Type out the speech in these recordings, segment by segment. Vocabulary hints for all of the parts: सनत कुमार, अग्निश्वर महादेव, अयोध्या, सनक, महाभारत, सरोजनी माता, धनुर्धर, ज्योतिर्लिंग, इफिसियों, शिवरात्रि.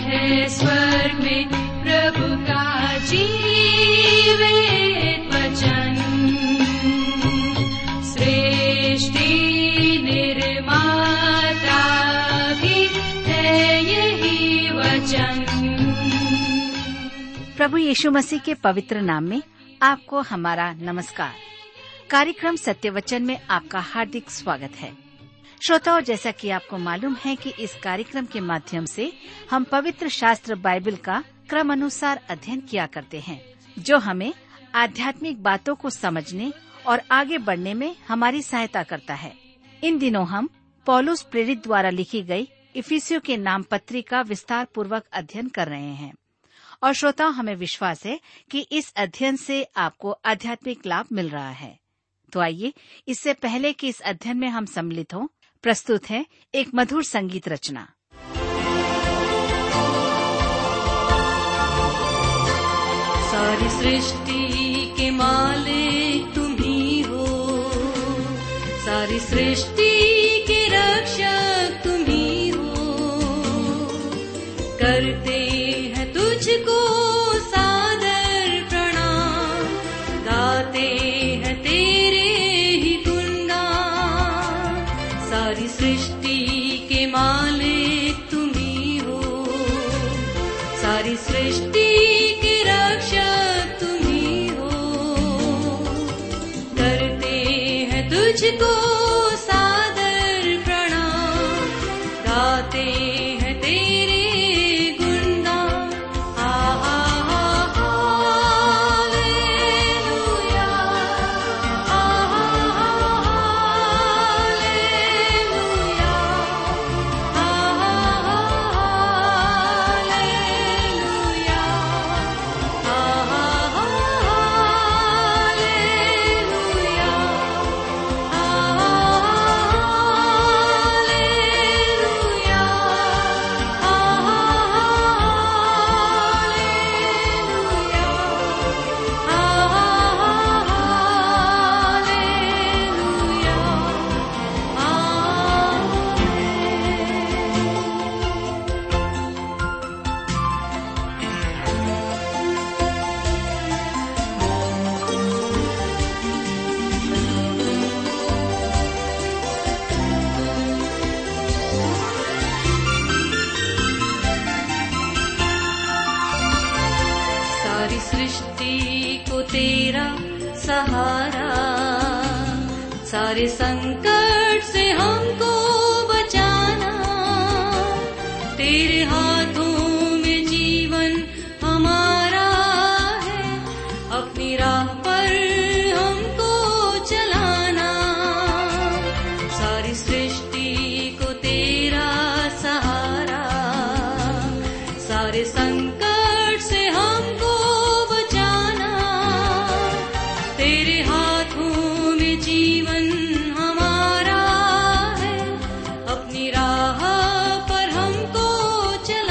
है स्वर्ग में प्रभु का जीवित वचन, सृष्टि निर्माता भी है यही वचन। प्रभु यीशु मसीह के पवित्र नाम में आपको हमारा नमस्कार। कार्यक्रम सत्य वचन में आपका हार्दिक स्वागत है। श्रोताओं, जैसा कि आपको मालूम है कि इस कार्यक्रम के माध्यम से हम पवित्र शास्त्र बाइबल का क्रम अनुसार अध्ययन किया करते हैं, जो हमें आध्यात्मिक बातों को समझने और आगे बढ़ने में हमारी सहायता करता है। इन दिनों हम पौलुस प्रेरित द्वारा लिखी गई इफिसियों के नाम पत्री का विस्तार पूर्वक अध्ययन कर रहे हैं और श्रोताओं, हमें विश्वास है कि इस अध्ययन से आपको आध्यात्मिक लाभ मिल रहा है। तो आइए, इससे पहले कि इस अध्ययन में हम सम्मिलित हों, प्रस्तुत है एक मधुर संगीत रचना। सारी सृष्टि के मालिक तुम ही हो, सारी सृष्टि के रक्षक तुम ही हो, करते हैं तुझको सादर प्रणाम, गाते हैं तेरे ही गुणगान। सारी सृष्टि के मालिक तुम ही हो, सारी सृष्टि के रक्षक तुम ही हो, करते हैं तुझको सादर प्रणाम, गाते हैं तेरे गुणगान। आ आ आ हालेलुया, आ आ आ हालेलुया, आ आ आ हालेलुया, आ आ आ हालेलुया, आ आ हालेलुया, आ आ हालेलुया, आ हालेलुया, आमेन। सारी सृष्टि को तेरा सहारा, सारे संकट से हमको बचाना, तेरे हाथों में जीवन हमारा है, अपनी राह पर हमको चलाना। सारी सृष्टि को तेरा सहारा, सारे संकट से हमको बचाना, तेरे हाथों में जीवन हमारा है, अपनी राह पर हमको चला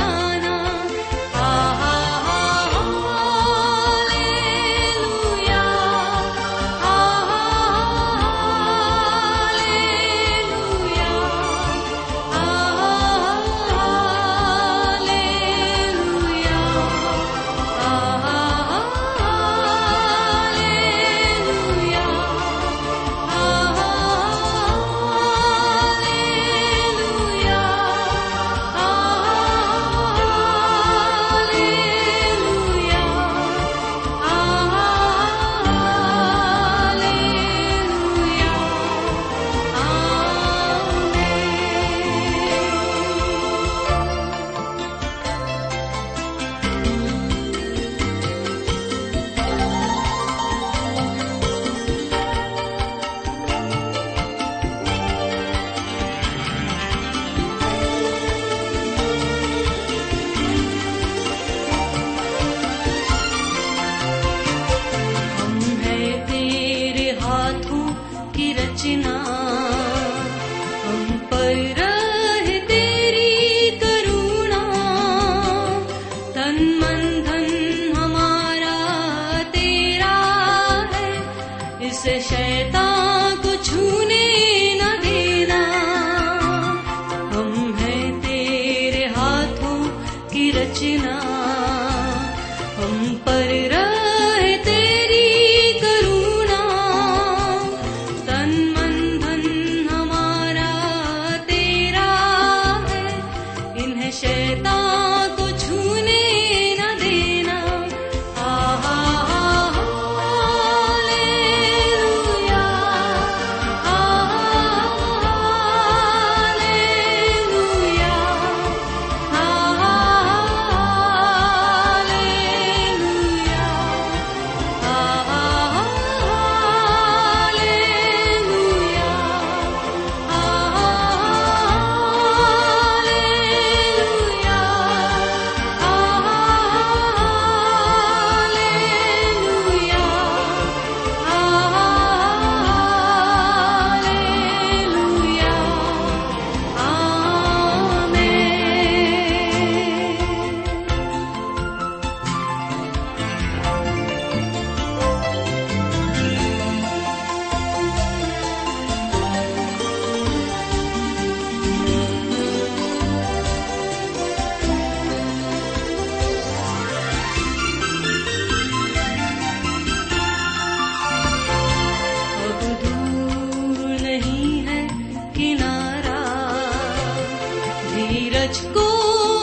धीरज को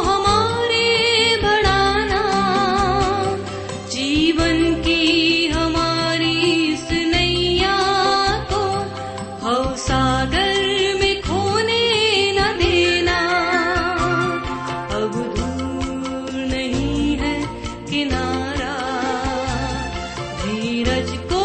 हमारे बढ़ाना, जीवन की हमारी इस नैया को हव सागर में खोने न देना। अब दूर नहीं है किनारा, धीरज को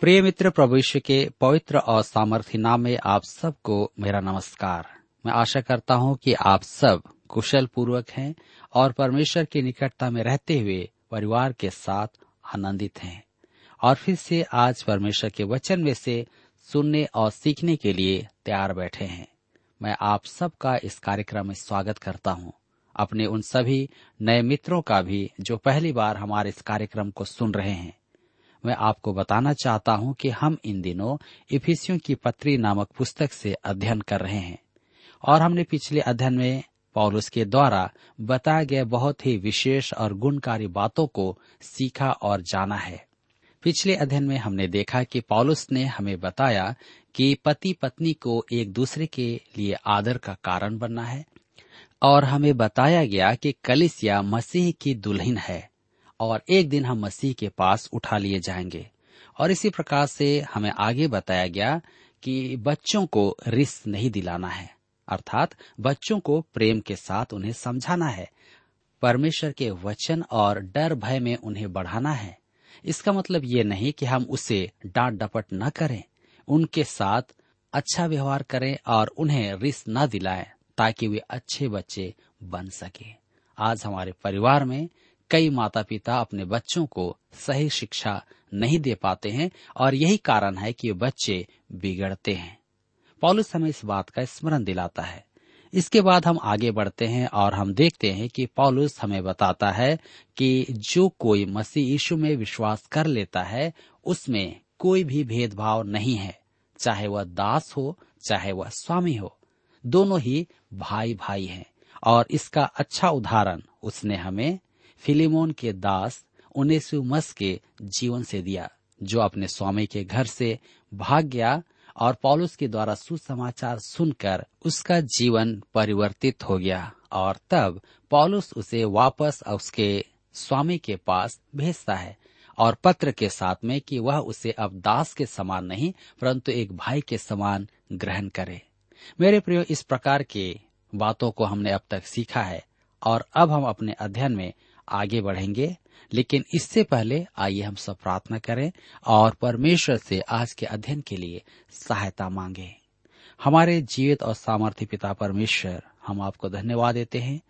प्रिय मित्र, प्रभु यीशु के पवित्र और सामर्थी नाम में आप सबको मेरा नमस्कार। मैं आशा करता हूं कि आप सब कुशल पूर्वक हैं और परमेश्वर की निकटता में रहते हुए परिवार के साथ आनंदित हैं। और फिर से आज परमेश्वर के वचन में से सुनने और सीखने के लिए तैयार बैठे हैं। मैं आप सबका इस कार्यक्रम में स्वागत करता हूं, अपने उन सभी नए मित्रों का भी जो पहली बार हमारे इस कार्यक्रम को सुन रहे हैं। मैं आपको बताना चाहता हूं कि हम इन दिनों इफिसियों की पत्री नामक पुस्तक से अध्ययन कर रहे हैं और हमने पिछले अध्ययन में पौलुस के द्वारा बताए गए बहुत ही विशेष और गुणकारी बातों को सीखा और जाना है। पिछले अध्ययन में हमने देखा कि पौलुस ने हमें बताया कि पति पत्नी को एक दूसरे के लिए आदर का कारण बनना है और हमें बताया गया कि कलीसिया मसीह की दुल्हन है और एक दिन हम मसीह के पास उठा लिए जाएंगे। और इसी प्रकार से हमें आगे बताया गया कि बच्चों को रिस नहीं दिलाना है, अर्थात बच्चों को प्रेम के साथ उन्हें समझाना है, परमेश्वर के वचन और डर भय में उन्हें बढ़ाना है। इसका मतलब ये नहीं कि हम उसे डांट डपट न करें, उनके साथ अच्छा व्यवहार करें और उन्हें रिस न दिलाएं ताकि वे अच्छे बच्चे बन सके। आज हमारे परिवार में कई माता पिता अपने बच्चों को सही शिक्षा नहीं दे पाते हैं और यही कारण है कि बच्चे बिगड़ते हैं। पौलुस हमें इस बात का स्मरण दिलाता है। इसके बाद हम आगे बढ़ते हैं और हम देखते हैं कि पौलुस हमें बताता है कि जो कोई मसीह यीशु में विश्वास कर लेता है उसमें कोई भी भेदभाव नहीं है, चाहे वह दास हो चाहे वह स्वामी हो, दोनों ही भाई भाई हैं। और इसका अच्छा उदाहरण उसने हमें फिलेमोन के दास उनेसिमुस के जीवन से दिया, जो अपने स्वामी के घर से भाग गया और पौलुस के द्वारा सुसमाचार सुनकर उसका जीवन परिवर्तित हो गया। और तब पौलुस उसे वापस उसके स्वामी के पास भेजता है और पत्र के साथ में कि वह उसे अब दास के समान नहीं परंतु एक भाई के समान ग्रहण करे। मेरे प्रियो, इस प्रकार के बातों को हमने अब तक सीखा है और अब हम अपने अध्ययन में आगे बढ़ेंगे, लेकिन इससे पहले आइए हम सब प्रार्थना करें और परमेश्वर से आज के अध्ययन के लिए सहायता मांगे। हमारे जीवित और सामर्थी पिता परमेश्वर, हम आपको धन्यवाद देते हैं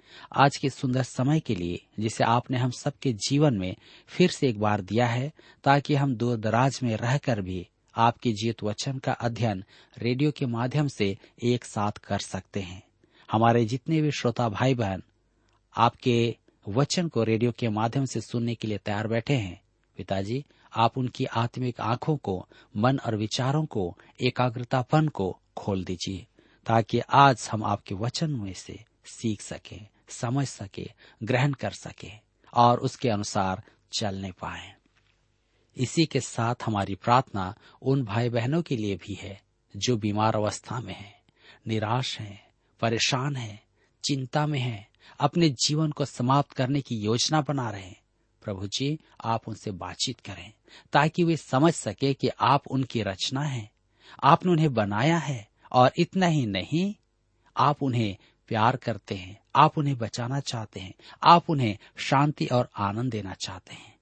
आज के सुंदर समय के लिए जिसे आपने हम सबके जीवन में फिर से एक बार दिया है, ताकि हम दूर दराज में रहकर भी आपके जीवित वचन का अध्ययन रेडियो के माध्यम से एक साथ कर सकते हैं। हमारे जितने भी श्रोता भाई बहन आपके वचन को रेडियो के माध्यम से सुनने के लिए तैयार बैठे हैं, पिताजी आप उनकी आत्मिक आंखों को, मन और विचारों को, एकाग्रतापन को खोल दीजिए, ताकि आज हम आपके वचन में से सीख सके, समझ सके, ग्रहण कर सके और उसके अनुसार चलने पाए। इसी के साथ हमारी प्रार्थना उन भाई बहनों के लिए भी है जो बीमार अवस्था में हैं, निराश हैं, परेशान हैं, चिंता में हैं, अपने जीवन को समाप्त करने की योजना बना रहे हैं। प्रभु जी आप उनसे बातचीत करें ताकि वे समझ सके कि आप उनकी रचना हैं, आपने उन्हें बनाया है और इतना ही नहीं, आप उन्हें प्यार करते हैं, आप उन्हें बचाना चाहते हैं, आप उन्हें शांति और आनंद देना चाहते हैं।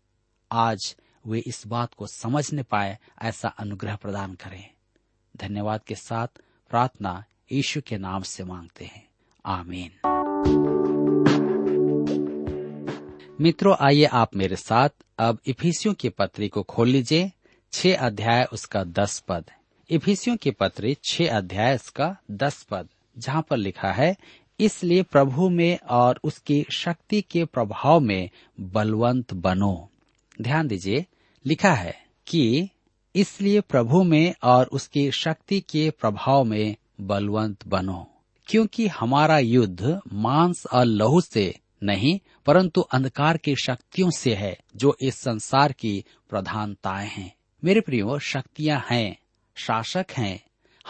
आज वे इस बात को समझने पाए ऐसा अनुग्रह प्रदान करें। धन्यवाद के साथ प्रार्थना यीशु के नाम से मांगते हैं, आमीन। मित्रों, आइए आप मेरे साथ अब इफिसियों के पत्री को खोल लीजिए, 6 अध्याय उसका 10 पद। इफिसियों के पत्री 6 अध्याय उसका 10 पद, जहाँ पर लिखा है, इसलिए प्रभु में और उसकी शक्ति के प्रभाव में बलवंत बनो। ध्यान दीजिए, लिखा है कि इसलिए प्रभु में और उसकी शक्ति के प्रभाव में बलवंत बनो, क्योंकि हमारा युद्ध मांस और लहू से नहीं परंतु अंधकार की शक्तियों से है जो इस संसार की प्रधानताएं हैं। मेरे प्रियो, शक्तियां हैं, शासक हैं।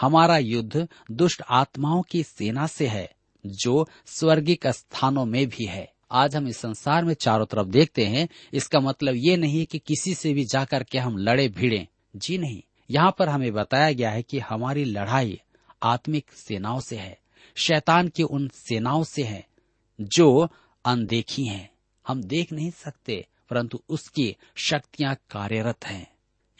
हमारा युद्ध दुष्ट आत्माओं की सेना से है जो स्वर्गिक स्थानों में भी है। आज हम इस संसार में चारों तरफ देखते हैं। इसका मतलब ये नहीं कि किसी से भी जाकर के हम लड़े भिड़े, जी नहीं। यहाँ पर हमें बताया गया है कि हमारी लड़ाई आत्मिक सेनाओं से है, शैतान की उन सेनाओं से है जो अनदेखी हैं, हम देख नहीं सकते परंतु उसकी शक्तियां कार्यरत हैं।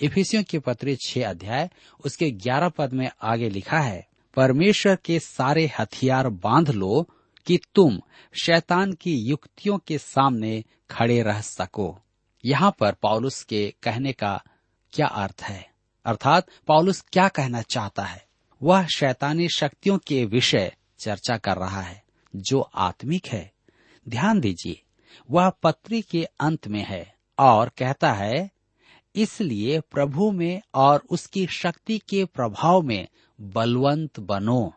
इफिसियों के पत्र 6 अध्याय उसके 11 पद में आगे लिखा है, परमेश्वर के सारे हथियार बांध लो कि तुम शैतान की युक्तियों के सामने खड़े रह सको। यहाँ पर पौलुस के कहने का क्या अर्थ है, अर्थात पौलुस क्या कहना चाहता है? वह शैतानी शक्तियों के विषय चर्चा कर रहा है जो आत्मिक है। ध्यान दीजिए, वह पत्री के अंत में है और कहता है, इसलिए प्रभु में और उसकी शक्ति के प्रभाव में बलवंत बनो।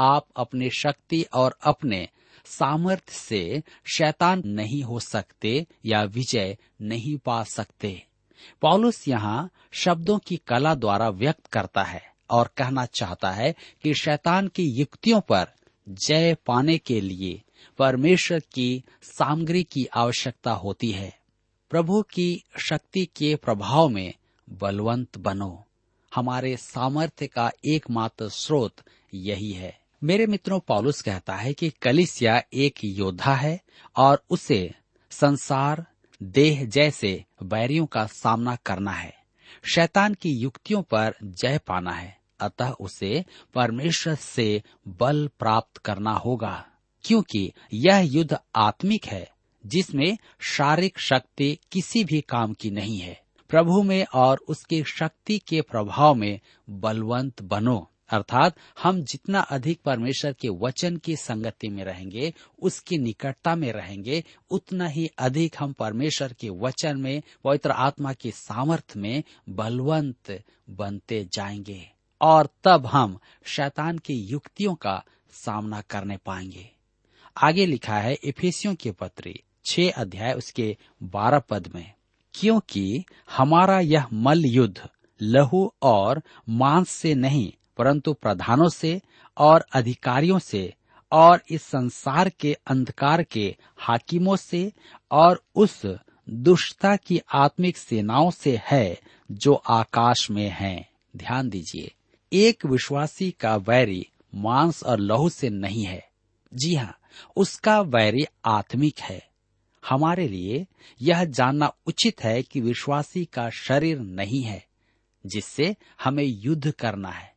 आप अपने शक्ति और अपने सामर्थ्य से शैतान नहीं हो सकते या विजय नहीं पा सकते। पौलुस यहाँ शब्दों की कला द्वारा व्यक्त करता है और कहना चाहता है कि शैतान की युक्तियों पर जय पाने के लिए परमेश्वर की सामग्री की आवश्यकता होती है। प्रभु की शक्ति के प्रभाव में बलवंत बनो। हमारे सामर्थ्य का एकमात्र स्रोत यही है। मेरे मित्रों, पौलुस कहता है कि कलीसिया एक योद्धा है और उसे संसार, देह जैसे बैरियों का सामना करना है, शैतान की युक्तियों पर जय पाना है। अतः उसे परमेश्वर से बल प्राप्त करना होगा, क्योंकि यह युद्ध आत्मिक है जिसमें शारीरिक शक्ति किसी भी काम की नहीं है। प्रभु में और उसके शक्ति के प्रभाव में बलवंत बनो, अर्थात हम जितना अधिक परमेश्वर के वचन की संगति में रहेंगे, उसकी निकटता में रहेंगे, उतना ही अधिक हम परमेश्वर के वचन में, पवित्र आत्मा के सामर्थ्य में बलवंत बनते जाएंगे और तब हम शैतान की युक्तियों का सामना करने पाएंगे। आगे लिखा है इफिसियों के पत्री 6 अध्याय उसके 12 पद में, क्योंकि हमारा यह मल्ल युद्ध लहू और मांस से नहीं परंतु प्रधानों से और अधिकारियों से और इस संसार के अंधकार के हाकिमों से और उस दुष्टता की आत्मिक सेनाओं से है जो आकाश में हैं। ध्यान दीजिए, एक विश्वासी का वैरी मांस और लहू से नहीं है, जी हाँ, उसका वैरी आत्मिक है। हमारे लिए यह जानना उचित है कि विश्वासी का शरीर नहीं है जिससे हमें युद्ध करना है।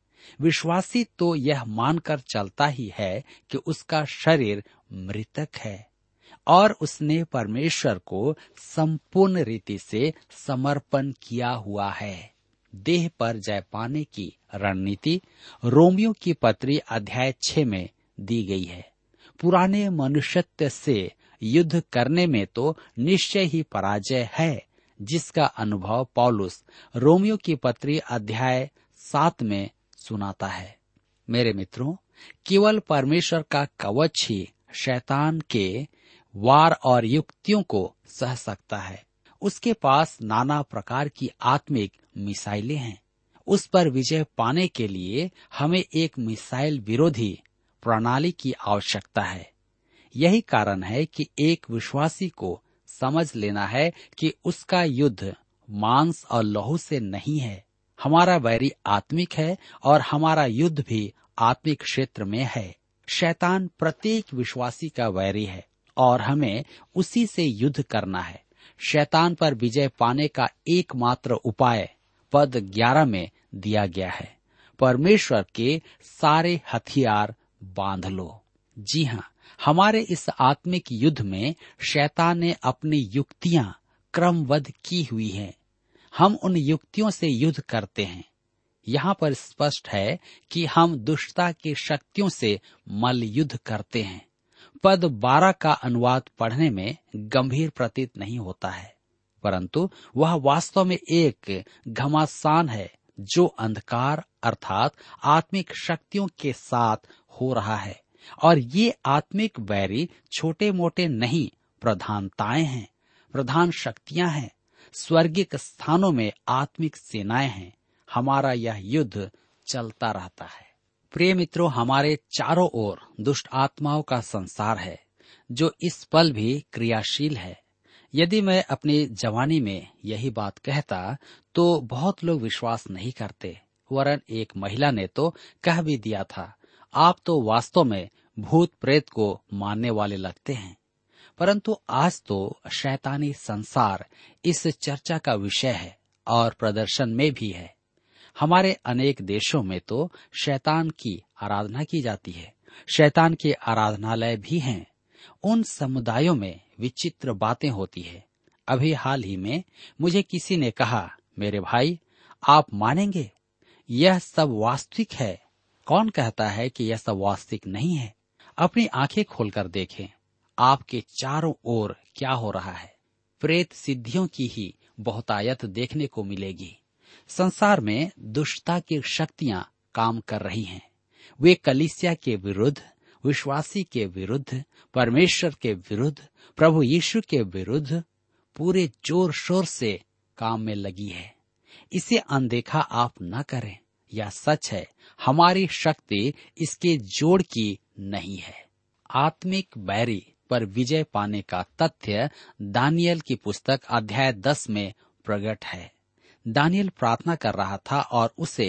विश्वासी तो यह मानकर चलता ही है कि उसका शरीर मृतक है और उसने परमेश्वर को संपूर्ण रीति से समर्पण किया हुआ है। देह पर जय पाने की रणनीति रोमियों की पत्री अध्याय 6 में दी गई है। पुराने मनुष्यत्व से युद्ध करने में तो निश्चय ही पराजय है, जिसका अनुभव पौलुस रोमियों की पत्री अध्याय 7 में सुनाता है। मेरे मित्रों, केवल परमेश्वर का कवच ही शैतान के वार और युक्तियों को सह सकता है। उसके पास नाना प्रकार की आत्मिक मिसाइलें हैं। उस पर विजय पाने के लिए हमें एक मिसाइल विरोधी प्रणाली की आवश्यकता है। यही कारण है कि एक विश्वासी को समझ लेना है कि उसका युद्ध मांस और लहू से नहीं है। हमारा वैरी आत्मिक है और हमारा युद्ध भी आत्मिक क्षेत्र में है। शैतान प्रत्येक विश्वासी का वैरी है और हमें उसी से युद्ध करना है। शैतान पर विजय पाने का एकमात्र उपाय पद 11 में दिया गया है, परमेश्वर के सारे हथियार बांध लो। जी हाँ, हमारे इस आत्मिक युद्ध में शैतान ने अपनी युक्तियां क्रमबद्ध की हुई हैं। हम उन युक्तियों से युद्ध करते हैं। यहाँ पर स्पष्ट है कि हम दुष्टता की शक्तियों से मल युद्ध करते हैं। पद 12 का अनुवाद पढ़ने में गंभीर प्रतीत नहीं होता है, परंतु वह वास्तव में एक घमासान है जो अंधकार अर्थात आत्मिक शक्तियों के साथ हो रहा है, और ये आत्मिक बैरी छोटे मोटे नहीं, प्रधानताएं हैं, प्रधान शक्तियां हैं, स्वर्गिक स्थानों में आत्मिक सेनाएं हैं। हमारा यह युद्ध चलता रहता है। प्रिय मित्रों, हमारे चारों ओर दुष्ट आत्माओं का संसार है जो इस पल भी क्रियाशील है। यदि मैं अपनी जवानी में यही बात कहता तो बहुत लोग विश्वास नहीं करते, वरन एक महिला ने तो कह भी दिया था, आप तो वास्तव में भूत प्रेत को मानने वाले लगते हैं। परंतु आज तो शैतानी संसार इस चर्चा का विषय है और प्रदर्शन में भी है। हमारे अनेक देशों में तो शैतान की आराधना की जाती है, शैतान के आराधनालय भी हैं। उन समुदायों में विचित्र बातें होती है। अभी हाल ही में मुझे किसी ने कहा, मेरे भाई आप मानेंगे यह सब वास्तविक है। कौन कहता है कि यह सब वास्तविक नहीं है? अपनी आंखें खोलकर देखें, आपके चारों ओर क्या हो रहा है। प्रेत सिद्धियों की ही बहुतायत देखने को मिलेगी। संसार में दुष्टता की शक्तियां काम कर रही हैं। वे कलीसिया के विरुद्ध, विश्वासी के विरुद्ध, परमेश्वर के विरुद्ध, प्रभु यीशु के विरुद्ध पूरे जोर शोर से काम में लगी है। इसे अनदेखा आप न करें। यह सच है, हमारी शक्ति इसके जोड़ की नहीं है। आत्मिक बैरी पर विजय पाने का तथ्य दानियल की पुस्तक अध्याय 10 में प्रकट है। दानियल प्रार्थना कर रहा था और उसे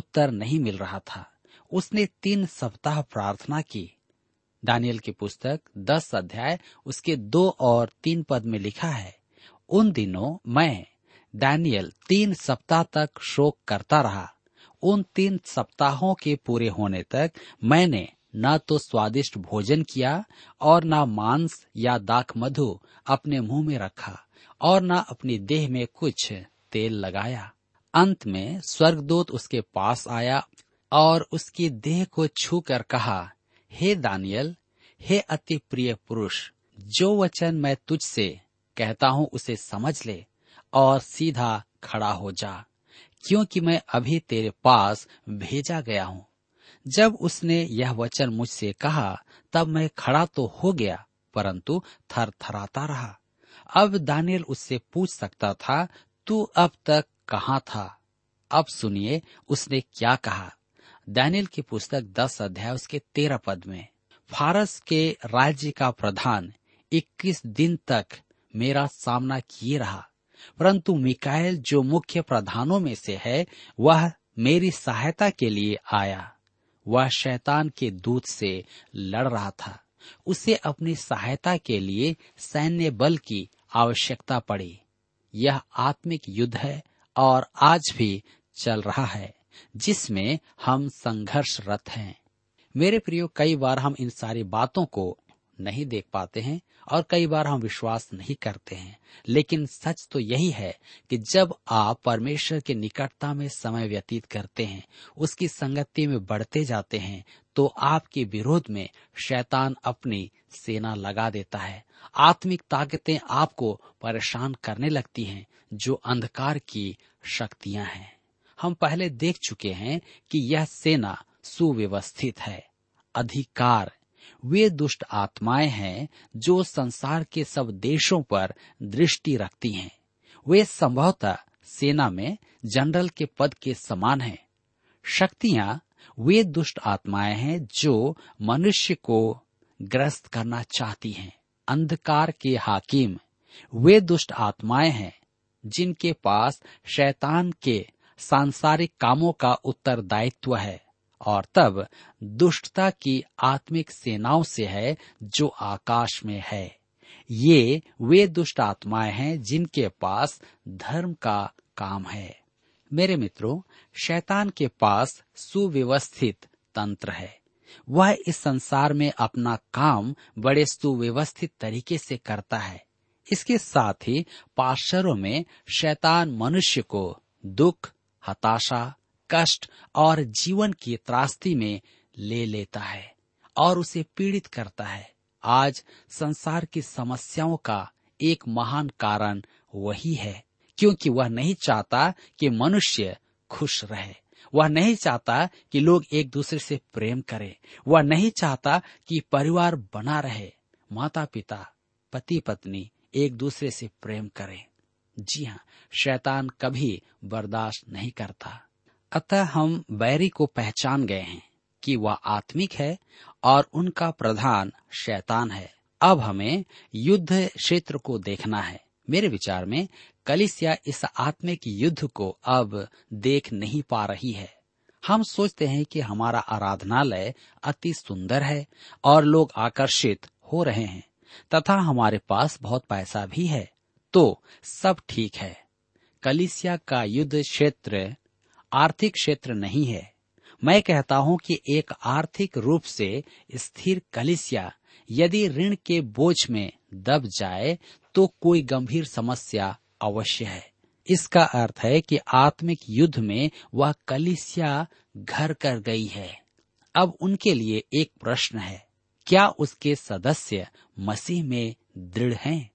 उत्तर नहीं मिल रहा था। उसने 3 सप्ताह प्रार्थना की। दानियल की पुस्तक 10 अध्याय उसके 2 और 3 पद में लिखा है, उन दिनों मैं दानियल 3 सप्ताह तक शोक करता रहा। उन 3 सप्ताहों के पूरे होने तक मैंने न तो स्वादिष्ट भोजन किया और न मांस या दाख मधु अपने मुंह में रखा और न अपनी देह में कुछ तेल लगाया। अंत में स्वर्गदूत उसके पास आया और उसकी देह को छूकर कहा, हे दानियल, हे अति प्रिय पुरुष, जो वचन मैं तुझसे कहता हूँ उसे समझ ले और सीधा खड़ा हो जा, क्योंकि मैं अभी तेरे पास भेजा गया हूँ। जब उसने यह वचन मुझसे कहा तब मैं खड़ा तो हो गया, परंतु थरथराता रहा। अब दानियल उससे पूछ सकता था, तू अब तक कहाँ था? अब सुनिए उसने क्या कहा। दानियल की पुस्तक 10 अध्याय उसके 13 पद में, फारस के राज्य का प्रधान 21 दिन तक मेरा सामना किए रहा, परंतु मिकाएल जो मुख्य प्रधानों में से है वह मेरी सहायता के लिए आया। वह शैतान के दूत से लड़ रहा था। उसे अपनी सहायता के लिए सैन्य बल की आवश्यकता पड़ी। यह आत्मिक युद्ध है और आज भी चल रहा है, जिसमें हम संघर्षरत हैं। मेरे प्रियो, कई बार हम इन सारी बातों को नहीं देख पाते हैं और कई बार हम विश्वास नहीं करते हैं, लेकिन सच तो यही है कि जब आप परमेश्वर के निकटता में समय व्यतीत करते हैं, उसकी संगति में बढ़ते जाते हैं, तो आपके विरोध में शैतान अपनी सेना लगा देता है। आत्मिक ताकतें आपको परेशान करने लगती हैं, जो अंधकार की शक्तियां हैं। हम पहले देख चुके हैं कि यह सेना सुव्यवस्थित है। अधिकार वे दुष्ट आत्माएं हैं जो संसार के सब देशों पर दृष्टि रखती हैं। वे संभवतः सेना में जनरल के पद के समान हैं। शक्तियां वे दुष्ट आत्माएं हैं जो मनुष्य को ग्रस्त करना चाहती हैं। अंधकार के हाकिम वे दुष्ट आत्माएं हैं जिनके पास शैतान के सांसारिक कामों का उत्तरदायित्व है, और तब दुष्टता की आत्मिक सेनाओं से है जो आकाश में है। ये वे दुष्ट आत्माएं हैं जिनके पास धर्म का काम है। मेरे मित्रों, शैतान के पास सुव्यवस्थित तंत्र है। वह इस संसार में अपना काम बड़े सुव्यवस्थित तरीके से करता है। इसके साथ ही पाशरों में शैतान मनुष्य को दुख, हताशा, कष्ट और जीवन की त्रासदी में ले लेता है और उसे पीड़ित करता है। आज संसार की समस्याओं का एक महान कारण वही है, क्योंकि वह नहीं चाहता कि मनुष्य खुश रहे। वह नहीं चाहता कि लोग एक दूसरे से प्रेम करें। वह नहीं चाहता कि परिवार बना रहे। माता पिता, पति पत्नी एक दूसरे से प्रेम करें। जी हाँ, शैतान कभी बर्दाश्त नहीं करता। अतः हम बैरी को पहचान गए हैं कि वह आत्मिक है और उनका प्रधान शैतान है। अब हमें युद्ध क्षेत्र को देखना है। मेरे विचार में कलीसिया इस आत्मिक युद्ध को अब देख नहीं पा रही है। हम सोचते हैं कि हमारा आराधनालय अति सुंदर है और लोग आकर्षित हो रहे हैं तथा हमारे पास बहुत पैसा भी है, तो सब ठीक है। कलीसिया का युद्ध क्षेत्र आर्थिक क्षेत्र नहीं है। मैं कहता हूं कि एक आर्थिक रूप से स्थिर कलीसिया यदि ऋण के बोझ में दब जाए तो कोई गंभीर समस्या अवश्य है। इसका अर्थ है कि आत्मिक युद्ध में वह कलीसिया घर कर गई है। अब उनके लिए एक प्रश्न है, क्या उसके सदस्य मसीह में दृढ़ हैं?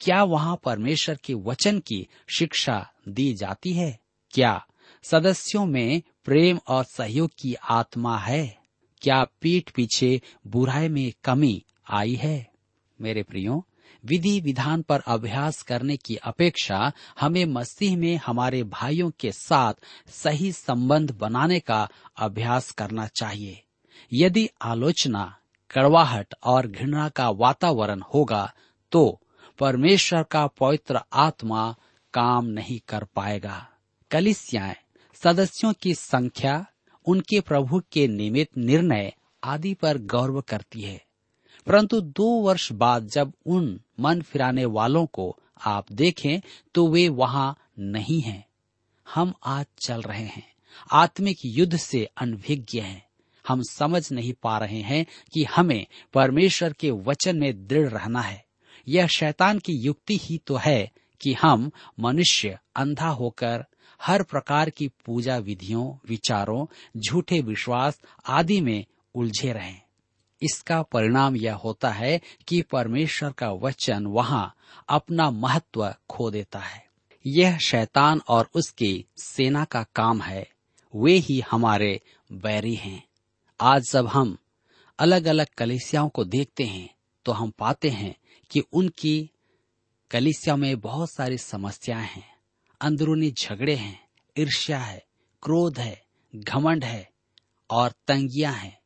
क्या वहां परमेश्वर के वचन की शिक्षा दी जाती है? क्या सदस्यों में प्रेम और सहयोग की आत्मा है? क्या पीठ पीछे बुराई में कमी आई है? मेरे प्रियो, विधि विधान पर अभ्यास करने की अपेक्षा हमें मसीह में हमारे भाइयों के साथ सही संबंध बनाने का अभ्यास करना चाहिए। यदि आलोचना, कड़वाहट और घृणा का वातावरण होगा तो परमेश्वर का पवित्र आत्मा काम नहीं कर पाएगा। कलीसियाएं सदस्यों की संख्या, उनके प्रभु के निमित्त निर्णय आदि पर गौरव करती है, परंतु 2 वर्ष बाद जब उन मन फिराने वालों को आप देखें तो वे वहां नहीं हैं। हम आज चल रहे हैं, आत्मिक युद्ध से अनभिज्ञ हैं। हम समझ नहीं पा रहे हैं कि हमें परमेश्वर के वचन में दृढ़ रहना है। यह शैतान की युक्ति ही तो है कि हम मनुष्य अंधा होकर हर प्रकार की पूजा विधियों, विचारों, झूठे विश्वास आदि में उलझे रहें। इसका परिणाम यह होता है कि परमेश्वर का वचन वहां अपना महत्व खो देता है। यह शैतान और उसकी सेना का काम है। वे ही हमारे बैरी हैं। आज जब हम अलग अलग कलीसियाओं को देखते हैं तो हम पाते हैं कि उनकी कलीसिया में बहुत सारी समस्याएं हैं। अंदरूनी झगड़े हैं, ईर्ष्या है, क्रोध है, घमंड है और तंगियां हैं।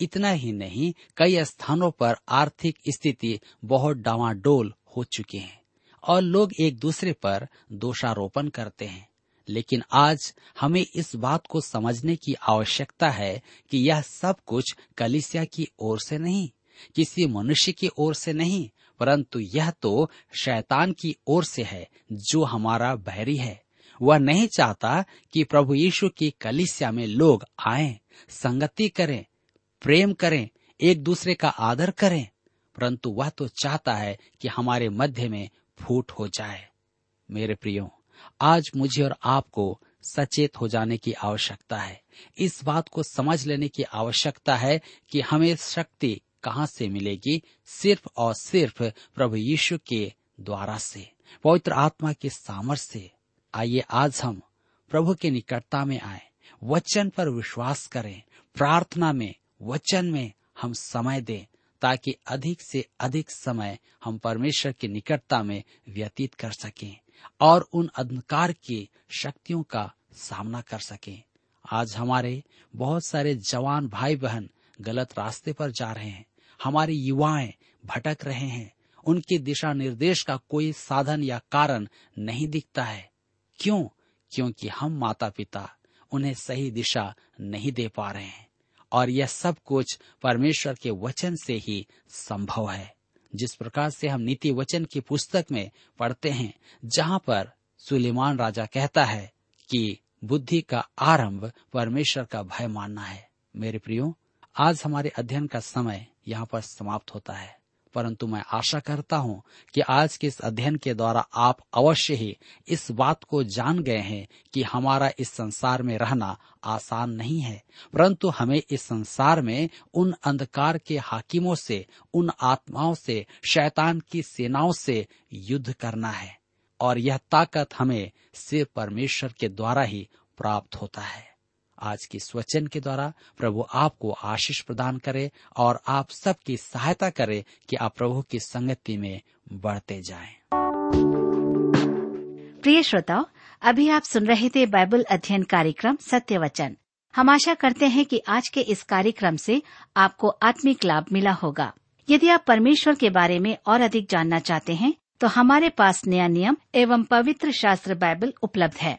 इतना ही नहीं, कई स्थानों पर आर्थिक स्थिति बहुत डावाडोल हो चुकी है और लोग एक दूसरे पर दोषारोपण करते हैं। लेकिन आज हमें इस बात को समझने की आवश्यकता है कि यह सब कुछ कलीसिया की ओर से नहीं, किसी मनुष्य की ओर से नहीं, परंतु यह तो शैतान की ओर से है जो हमारा बैरी है। वह नहीं चाहता कि प्रभु यीशु की कलीसिया में लोग आएं, संगति करें, प्रेम करें, एक दूसरे का आदर करें, परंतु वह तो चाहता है कि हमारे मध्य में फूट हो जाए। मेरे प्रियो, आज मुझे और आपको सचेत हो जाने की आवश्यकता है। इस बात को समझ लेने की आवश्यकता है कि हमें शक्ति कहाँ से मिलेगी? सिर्फ और सिर्फ प्रभु यीशु के द्वारा से, पवित्र आत्मा के सामर्थ्य से। आइए आज हम प्रभु के निकटता में आए, वचन पर विश्वास करें, प्रार्थना में, वचन में हम समय दें, ताकि अधिक से अधिक समय हम परमेश्वर की निकटता में व्यतीत कर सकें और उन अंधकार की शक्तियों का सामना कर सकें। आज हमारे बहुत सारे जवान भाई बहन गलत रास्ते पर जा रहे हैं। हमारे युवाएं भटक रहे हैं। उनके दिशा निर्देश का कोई साधन या कारण नहीं दिखता है। क्यों? क्योंकि हम माता पिता उन्हें सही दिशा नहीं दे पा रहे हैं और यह सब कुछ परमेश्वर के वचन से ही संभव है। जिस प्रकार से हम नीति वचन की पुस्तक में पढ़ते हैं, जहाँ पर सुलेमान राजा कहता है कि बुद्धि का आरंभ परमेश्वर का भय मानना है। मेरे प्रियो, आज हमारे अध्ययन का समय यहाँ पर समाप्त होता है, परंतु मैं आशा करता हूँ कि आज के इस अध्ययन के द्वारा आप अवश्य ही इस बात को जान गए हैं कि हमारा इस संसार में रहना आसान नहीं है, परंतु हमें इस संसार में उन अंधकार के हाकिमों से, उन आत्माओं से, शैतान की सेनाओं से युद्ध करना है, और यह ताकत हमें सिर्फ परमेश्वर के द्वारा ही प्राप्त होता है। आज के वचन के द्वारा प्रभु आपको आशीष प्रदान करे और आप सबकी सहायता करे कि आप प्रभु की संगति में बढ़ते जाएं। प्रिय श्रोताओ, अभी आप सुन रहे थे बाइबल अध्ययन कार्यक्रम सत्य वचन। हम आशा करते हैं कि आज के इस कार्यक्रम से आपको आत्मिक लाभ मिला होगा। यदि आप परमेश्वर के बारे में और अधिक जानना चाहते हैं तो हमारे पास नया नियम एवं पवित्र शास्त्र बाइबल उपलब्ध है।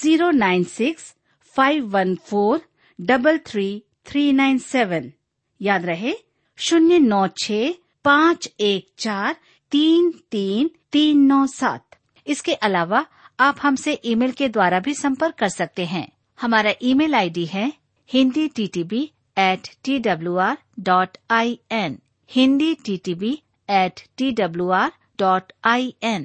09651433397। याद रहे 09651433397। इसके अलावा आप हमसे ईमेल के द्वारा भी संपर्क कर सकते हैं। हमारा ईमेल आईडी है hinditb@twr.in hinditb@twr.in।